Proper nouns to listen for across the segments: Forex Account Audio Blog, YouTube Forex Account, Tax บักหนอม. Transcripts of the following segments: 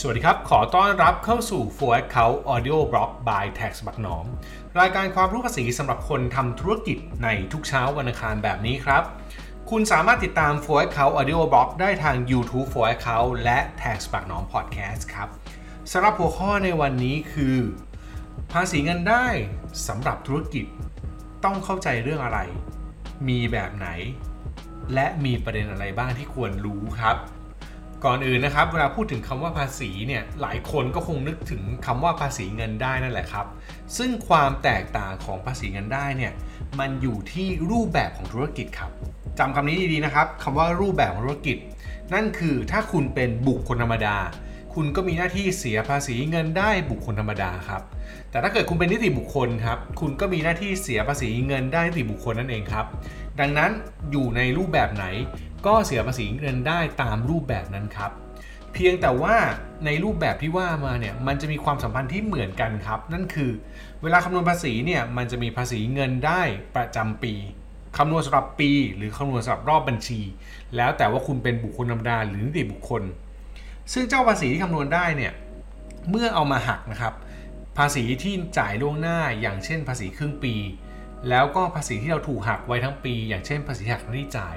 สวัสดีครับขอต้อนรับเข้าสู่ Forex Account Audio Blog by Tax บักหนอมรายการความรู้ภาษีสำหรับคนทำธุรกิจในทุกเช้าวันอังคารแบบนี้ครับคุณสามารถติดตาม Forex Account Audio Blog ได้ทาง YouTube Forex Account และ Tax บักหนอม Podcast ครับสำหรับหัวข้อในวันนี้คือภาษีเงินได้สำหรับธุรกิจต้องเข้าใจเรื่องอะไรมีแบบไหนและมีประเด็นอะไรบ้างที่ควรรู้ครับก่อนอื่นนะครับเวลาพูดถึงคำว่าภาษีเนี่ยหลายคนก็คงนึกถึงคำว่าภาษีเงินได้นั่นแหละครับซึ่งความแตกต่างของภาษีเงินได้เนี่ยมันอยู่ที่รูปแบบของธุรกิจครับจำคำนี้ดีๆนะครับคำว่ารูปแบบของธุรกิจนั่นคือถ้าคุณเป็นบุคคลธรรมดาคุณก็มีหน้าที่เสียภาษีเงินได้บุคคลธรรมดาครับแต่ถ้าเกิดคุณเป็นนิติบุคคลครับคุณก็มีหน้าที่เสียภาษีเงินได้นิติบุคคลนั่นเองครับดังนั้นอยู่ในรูปแบบไหนก็เสียภาษีเงินได้ตามรูปแบบนั้นครับเพียงแต่ว่าในรูปแบบที่ว่ามาเนี่ยมันจะมีความสัมพันธ์ที่เหมือนกันครับนั่นคือเวลาคำนวณภาษีเนี่ยมันจะมีภาษีเงินได้ประจำปีคำนวณสำหรับปีหรือคำนวณสำหรับรอบบัญชีแล้วแต่ว่าคุณเป็นบุคคลธรรมดาหรือนิติบุคคลซึ่งเจ้าภาษีที่คำนวณได้เนี่ยเมื่อเอามาหักนะครับภาษีที่จ่ายล่วงหน้าอย่างเช่นภาษีครึ่งปีแล้วก็ภาษีที่เราถูกหักไว้ทั้งปีอย่างเช่นภาษีหักหน้าที่จ่าย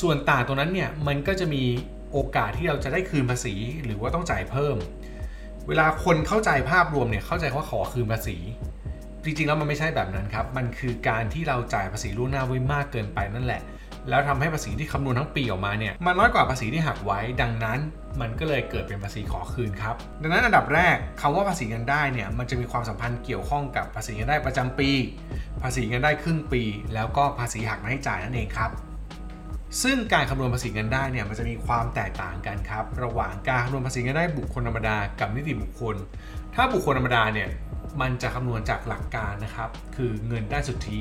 ส่วนต่างตัวนั้นเนี่ยมันก็จะมีโอกาสที่เราจะได้คืนภาษีหรือว่าต้องจ่ายเพิ่มเวลาคนเข้าใจภาพรวมเนี่ยเข้าใจว่าขอคืนภาษีจริงๆแล้วมันไม่ใช่แบบนั้นครับมันคือการที่เราจ่ายภาษีล่วงหน้าไว้มากเกินไปนั่นแหละแล้วทำให้ภาษีที่คำนวณทั้งปีออกมาเนี่ยมันน้อยกว่าภาษีที่หักไว้ดังนั้นมันก็เลยเกิดเป็นภาษีขอคืนครับดังนั้นอันดับแรกคำว่าภาษีเงินได้เนี่ยมันจะมีความสัมพันธ์เกี่ยวข้องกับภาษีเงินได้ประจำปีภาษีเงินได้ครึ่งปีแล้วก็ภาษีหักหน้าที่จ่ายนั่นเองครับซึ่งการคำนวณภาษีเงินได้เนี่ยมันจะมีความแตกต่างกันครับระหว่างการคำนวณภาษีเงินได้บุคคลธรรมดากับนิติบุคคลถ้าบุคคลธรรมดาเนี่ยมันจะคำนวณจากหลักการนะครับคือเงินได้สุทธิ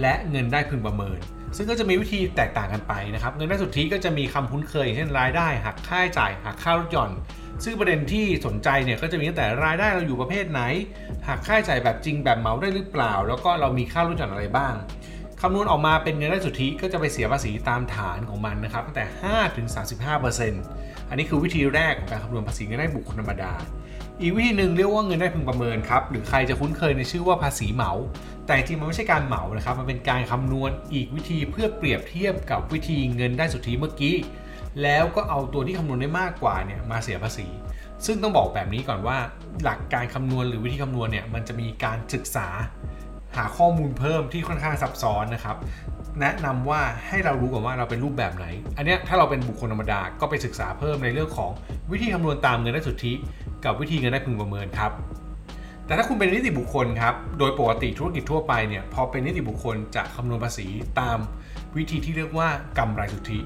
และเงินได้พึงประเมินซึ่งก็จะมีวิธีแตกต่างกันไปนะครับเงินได้สุทธิก็จะมีคำคุ้นเคยเช่นรายได้หักค่าใช้จ่ายหักค่ารถยนต์ซึ่งประเด็นที่สนใจเนี่ยก็จะมีตั้งแต่รายได้เราอยู่ประเภทไหนหักค่าใช้จ่ายแบบจริงแบบเหมาได้หรือเปล่าแล้วก็เรามีค่ารถยนต์อะไรบ้างคำนวณออกมาเป็นเงินได้สุทธิก็จะไปเสียภาษีตามฐานของมันนะครับตั้งแต่ 5-35% อันนี้คือวิธีแรกของการคำนวณภาษีเงินได้บุคคลธรรมดาอีกวิธีหนึ่งเรียกว่าเงินได้พึงประเมินครับหรือใครจะคุ้นเคยในชื่อว่าภาษีเหมาแต่จริงมันไม่ใช่การเหมานะครับมันเป็นการคำนวณอีกวิธีเพื่อเปรียบเทียบกับวิธีเงินได้สุทธิเมื่อกี้แล้วก็เอาตัวที่คำนวณได้มากกว่าเนี่ยมาเสียภาษีซึ่งต้องบอกแบบนี้ก่อนว่าหลักการคำนวณหรือวิธีคำนวณเนี่ยมันจะมีการศึกษาหาข้อมูลเพิ่มที่ค่อนข้างซับซ้อนนะครับแนะนำว่าให้เรารู้ก่อนว่าเราเป็นรูปแบบไหนอันนี้ถ้าเราเป็นบุคคลธรรมดาก็ไปศึกษาเพิ่มในเรื่องของวิธีคำนวณตามเงินได้สุทธิกับวิธีเงินได้พึงประเมินครับแต่ถ้าคุณเป็นนิติบุคคลครับโดยปกติธุรกิจทั่วไปเนี่ยพอเป็นนิติบุคคลจะคำนวณภาษีตามวิธีที่เรียกว่ากำไรสุทธิ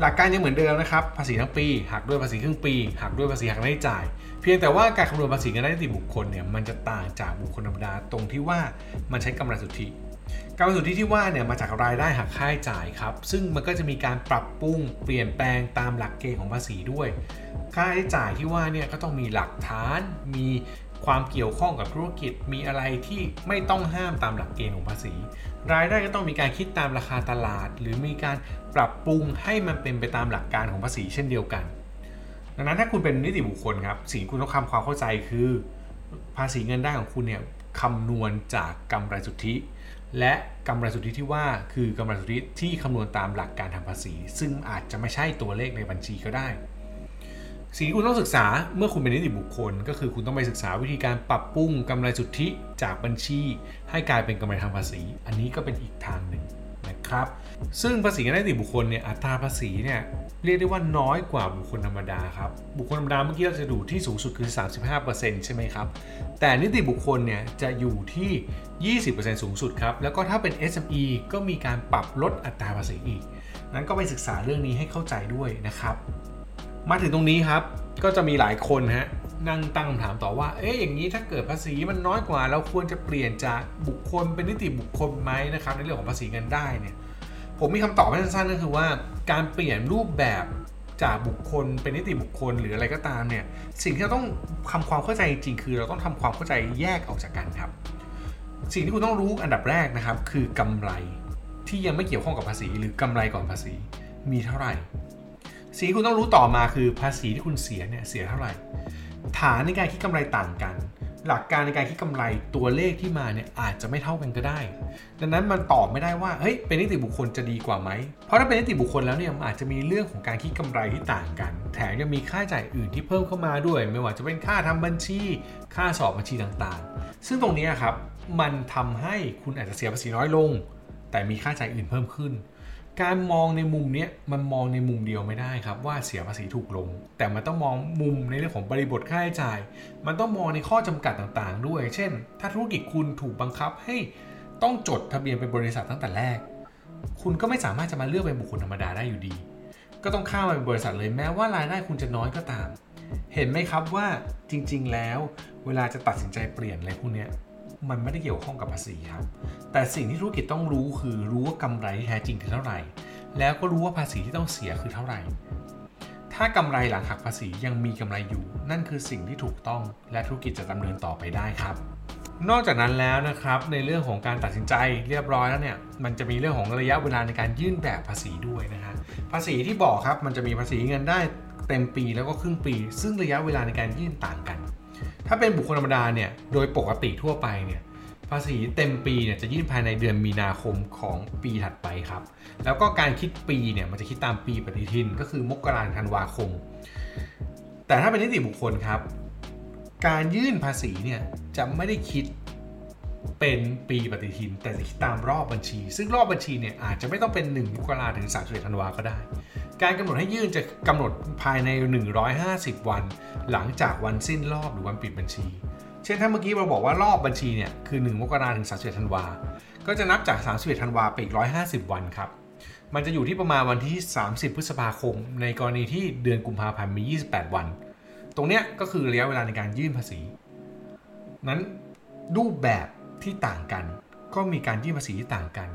หลักการยังเหมือนเดิมนะครับภาษีทั้งปีหักด้วยภาษีครึ่งปีหักด้วยภาษีหักหน้าที่จ่ายเพียงแต่ว่าการคำนวณภาษีเงินได้นิติบุคคลเนี่ยมันจะต่างจากบุคคลธรรมดาตรงที่ว่ามันใช้กำไรสุทธิกำไรสุทธิที่ว่าเนี่ยมาจากรายได้หักค่าใช้จ่ายครับซึ่งมันก็จะมีการปรับปรุงเปลี่ยนแปลงตามหลักเกณฑ์ของภาษีด้วยค่าใช้จ่ายที่ว่าเนี่ยก็ต้องมีหลักฐานมีความเกี่ยวข้องกับธุรกิจมีอะไรที่ไม่ต้องห้ามตามหลักเกณฑ์ของภาษีรายได้ก็ต้องมีการคิดตามราคาตลาดหรือมีการปรับปรุงให้มันเป็นไปตามหลักการของภาษีเช่นเดียวกันดังนั้นถ้าคุณเป็นนิติบุคคลครับสิ่งคุณต้องทำความเข้าใจคือภาษีเงินได้ของคุณเนี่ยคำนวณจากกำไรสุทธิและกำไรสุทธิที่ว่าคือกำไรสุทธิที่คำนวณตามหลักการทางภาษีซึ่งอาจจะไม่ใช่ตัวเลขในบัญชีก็ได้สิ่งที่คุณต้องศึกษาเมื่อคุณเป็นนิติบุคคลก็คือคุณต้องไปศึกษาวิธีการปรับปรุงกำไรสุทธิจากบัญชีให้กลายเป็นกำไรทางภาษีอันนี้ก็เป็นอีกทางหนึ่งนะครับซึ่งภาษีเงินได้นิติบุคคลเนี่ยอัตราภาษีเนี่ยเรียกได้ว่าน้อยกว่าบุคคลธรรมดาครับบุคคลธรรมดาเมื่อกี้เราจะดูที่สูงสุดคือ 35% ใช่ไหมครับแต่นิติบุคคลเนี่ยจะอยู่ที่ 20% สูงสุดครับแล้วก็ถ้าเป็น SME ก็มีการปรับลดอัตราภาษีอีกนั้นก็ไปศึกษาเรื่องนี้ให้เข้าใจด้วยนะครับมาถึงตรงนี้ครับก็จะมีหลายคนฮะนั่งตั้งคำถามต่อว่าอย่างนี้ถ้าเกิดภาษีมันน้อยกว่าเราควรจะเปลี่ยนจากบุคคลเป็นนิติบุคคลไหมนะครับในเรื่องของภาษีเงินได้เนี่ยผมมีคำตอบสั้นๆก็คือว่าการเปลี่ยนรูปแบบจากบุคคลเป็นนิติบุคคลหรืออะไรก็ตามเนี่ยสิ่งที่เราต้องทำความเข้าใจจริงๆคือเราต้องทำความเข้าใจแยกออกจากกันครับสิ่งที่คุณต้องรู้อันดับแรกนะครับคือกำไรที่ยังไม่เกี่ยวข้องกับภาษีหรือกำไรก่อนภาษีมีเท่าไหร่สิ่งที่คุณต้องรู้ต่อมาคือภาษีที่คุณเสียเนี่ยเสียเท่าไหร่ ฐานในการคิดกำไรต่างกันหลักการในการคิดกำไรตัวเลขที่มาเนี่ยอาจจะไม่เท่ากันก็ได้ดังนั้นมันตอบไม่ได้ว่าเฮ้ยเป็นนิติบุคคลจะดีกว่าไหมเพราะถ้าเป็นนิติบุคคลแล้วเนี่ยมันอาจจะมีเรื่องของการคิดกำไรที่ต่างกันแถมยังมีค่าใช้จ่ายอื่นที่เพิ่มเข้ามาด้วยไม่ว่าจะเป็นค่าทำบัญชีค่าสอบบัญชีต่างๆซึ่งตรงนี้ครับมันทำให้คุณอาจจะเสียภาษีน้อยลงแต่มีค่าใช้จ่ายอื่นเพิ่มขึ้นการมองในมุมนี้มันมองในมุมเดียวไม่ได้ครับว่าเสียภาษีถูกลงแต่มันต้องมองมุมในเรื่องของบริบทค่าใช้จ่ายมันต้องมองในข้อจำกัดต่างๆด้วยเช่นถ้าธุรกิจคุณถูกบังคับให้ต้องจดทะเบียนเป็นบริษัทตั้งแต่แรกคุณก็ไม่สามารถจะมาเลือกเป็นบุคคลธรรมดาได้อยู่ดีก็ต้องเข้ามาเป็นบริษัทเลยแม้ว่ารายได้คุณจะน้อยก็ตามเห็นไหมครับว่าจริงๆแล้วเวลาจะตัดสินใจเปลี่ยนอะไรพวกนี้มันไม่ได้เกี่ยวข้องกับภาษีครับแต่สิ่งที่ธุรกิจต้องรู้คือรู้ว่ากำไรที่แท้จริงคือเท่าไหร่แล้วก็รู้ว่าภาษีที่ต้องเสียคือเท่าไหร่ถ้ากำไรหลังหักภาษียังมีกำไรอยู่นั่นคือสิ่งที่ถูกต้องและธุรกิจจะดำเนินต่อไปได้ครับนอกจากนั้นแล้วนะครับในเรื่องของการตัดสินใจเรียบร้อยแล้วเนี่ยมันจะมีเรื่องของระยะเวลาในการยื่นแบบภาษีด้วยนะฮะภาษีที่บอกครับมันจะมีภาษีเงินได้เต็มปีแล้วก็ครึ่งปีซึ่งระยะเวลาในการยื่นต่างกันถ้าเป็นบุคคลธรรมดาเนี่ยโดยปกติทั่วไปเนี่ยภาษีเต็มปีเนี่ยจะยื่นภายในเดือนมีนาคมของปีถัดไปครับแล้วก็การคิดปีเนี่ยมันจะคิดตามปีปฏิทินก็คือมกราคมธันวาคมแต่ถ้าเป็นนิติบุคคลครับการยื่นภาษีเนี่ยจะไม่ได้คิดเป็นปีปฏิทินแต่จะคิดตามรอบบัญชีซึ่งรอบบัญชีเนี่ยอาจจะไม่ต้องเป็น1มกราคมถึง31ธันวาคมก็ได้การกำหนดให้ยื่นจะกำหนดภายใน150วันหลังจากวันสิ้นรอบหรือวันปิดบัญชีเช่นถ้าเมื่อกี้เราบอกว่ารอบบัญชีเนี่ยคือ1มกราคมถึง31ธันวาคมก็จะนับจาก31ธันวาคมไปอีก150วันครับมันจะอยู่ที่ประมาณวันที่30พฤษภาคมในกรณีที่เดือนกุมภาพันธ์มี28วันตรงเนี้ยก็คือระยะเวลาในการยื่นภาษีนั้นรูปแบบที่ต่างกันก็มีการยื่นภาษีที่ต่างกัน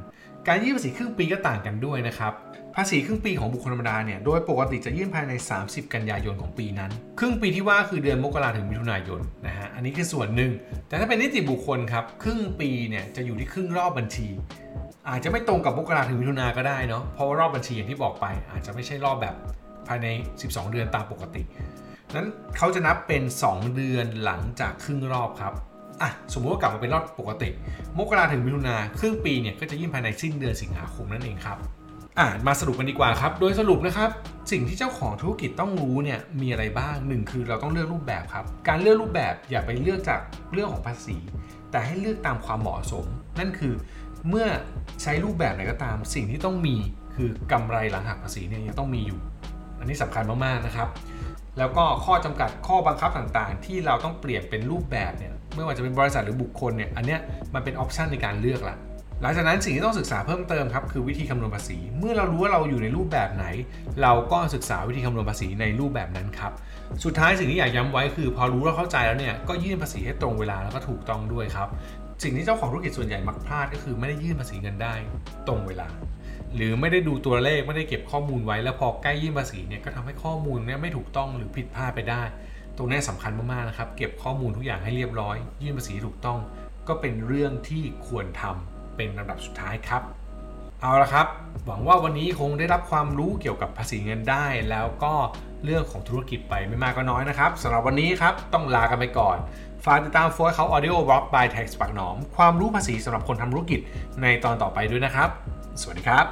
การยื่นภาษีครึ่งปีก็ต่างกันด้วยนะครับภาษีครึ่งปีของบุคคลธรรมดาเนี่ยโดยปกติจะยื่นภายใน30กันยายนของปีนั้นครึ่งปีที่ว่าคือเดือนมกราคมถึงมิถุนายนนะฮะอันนี้คือส่วนหนึ่งแต่ถ้าเป็นนิติบุคคลครับครึ่งปีเนี่ยจะอยู่ที่ครึ่งรอบบัญชีอาจจะไม่ตรงกับมกราคมถึงมิถุนายนก็ได้เนาะเพราะว่ารอบบัญชีอย่างที่บอกไปอาจจะไม่ใช่รอบแบบภายใน12เดือนตามปกตินั้นเขาจะนับเป็น2เดือนหลังจากครึ่งรอบครับอ่ะสมมุติว่ากลับมาเป็นรอบปกติมกราคมถึงมิถุนายนครึ่งปีเนี่ยก็จะยื่นภายในสิ้นเดือนสิงหาคมนั่นเองครับมาสรุปกันดีกว่าครับโดยสรุปนะครับสิ่งที่เจ้าของธุรกิจต้องรู้เนี่ยมีอะไรบ้าง1คือเราต้องเลือกรูปแบบครับการเลือกรูปแบบอย่าไปเลือกจากเรื่องของภาษีแต่ให้เลือกตามความเหมาะสมนั่นคือเมื่อใช้รูปแบบไหนก็ตามสิ่งที่ต้องมีคือกำไรหลังหักภาษีเนี่ยยังต้องมีอยู่อันนี้สำคัญมากๆนะครับแล้วก็ข้อจำกัดข้อบังคับต่างๆที่เราต้องเปลี่ยนเป็นรูปแบบเนี่ยไม่ว่าจะเป็นบริษัทหรือบุคคลเนี่ยอันเนี้ยมันเป็นออปชันในการเลือกละหลังจากนั้นสิ่งที่ต้องศึกษาเพิ่มเติมครับคือวิธีคำนวณภาษีเมื่อเรารู้ว่าเราอยู่ในรูปแบบไหนเราก็ศึกษาวิธีคำนวณภาษีในรูปแบบนั้นครับสุดท้ายสิ่งที่อยากย้ำไว้คือพอรู้และเข้าใจแล้วเนี่ยก็ยื่นภาษีให้ตรงเวลาแล้วก็ถูกต้องด้วยครับสิ่งที่เจ้าของธุรกิจส่วนใหญ่มักพลาดก็คือไม่ได้ยื่นภาษีเงินได้ตรงเวลาหรือไม่ได้ดูตัวเลขไม่ได้เก็บข้อมูลไว้แล้วพอใกล้ยื่นภาษีเนี่ยก็ทำให้ข้อมูลเนี่ยไม่ถูกต้องหรือผิดพลาดไปได้ตรงนี้สำคัญมากๆนะครับเก็บข้อมูลทุกอย่างให้เรียบร้อยยื่นภาษีถูกต้องก็เป็นเรื่องที่ควรทำเป็นลำดับสุดท้ายครับเอาละครับหวังว่าวันนี้คงได้รับความรู้เกี่ยวกับภาษีเงินได้แล้วก็เรื่องของธุรกิจไปไม่มากก็น้อยนะครับสำหรับวันนี้ครับต้องลากันไปก่อนฝากติดตาม Forecast Audio Blog by Tax ปากหนอมความรู้ภาษีสำหรับคนทำธุรกิจในตอนต่อไปด้วยนะครับสวัสดีครับ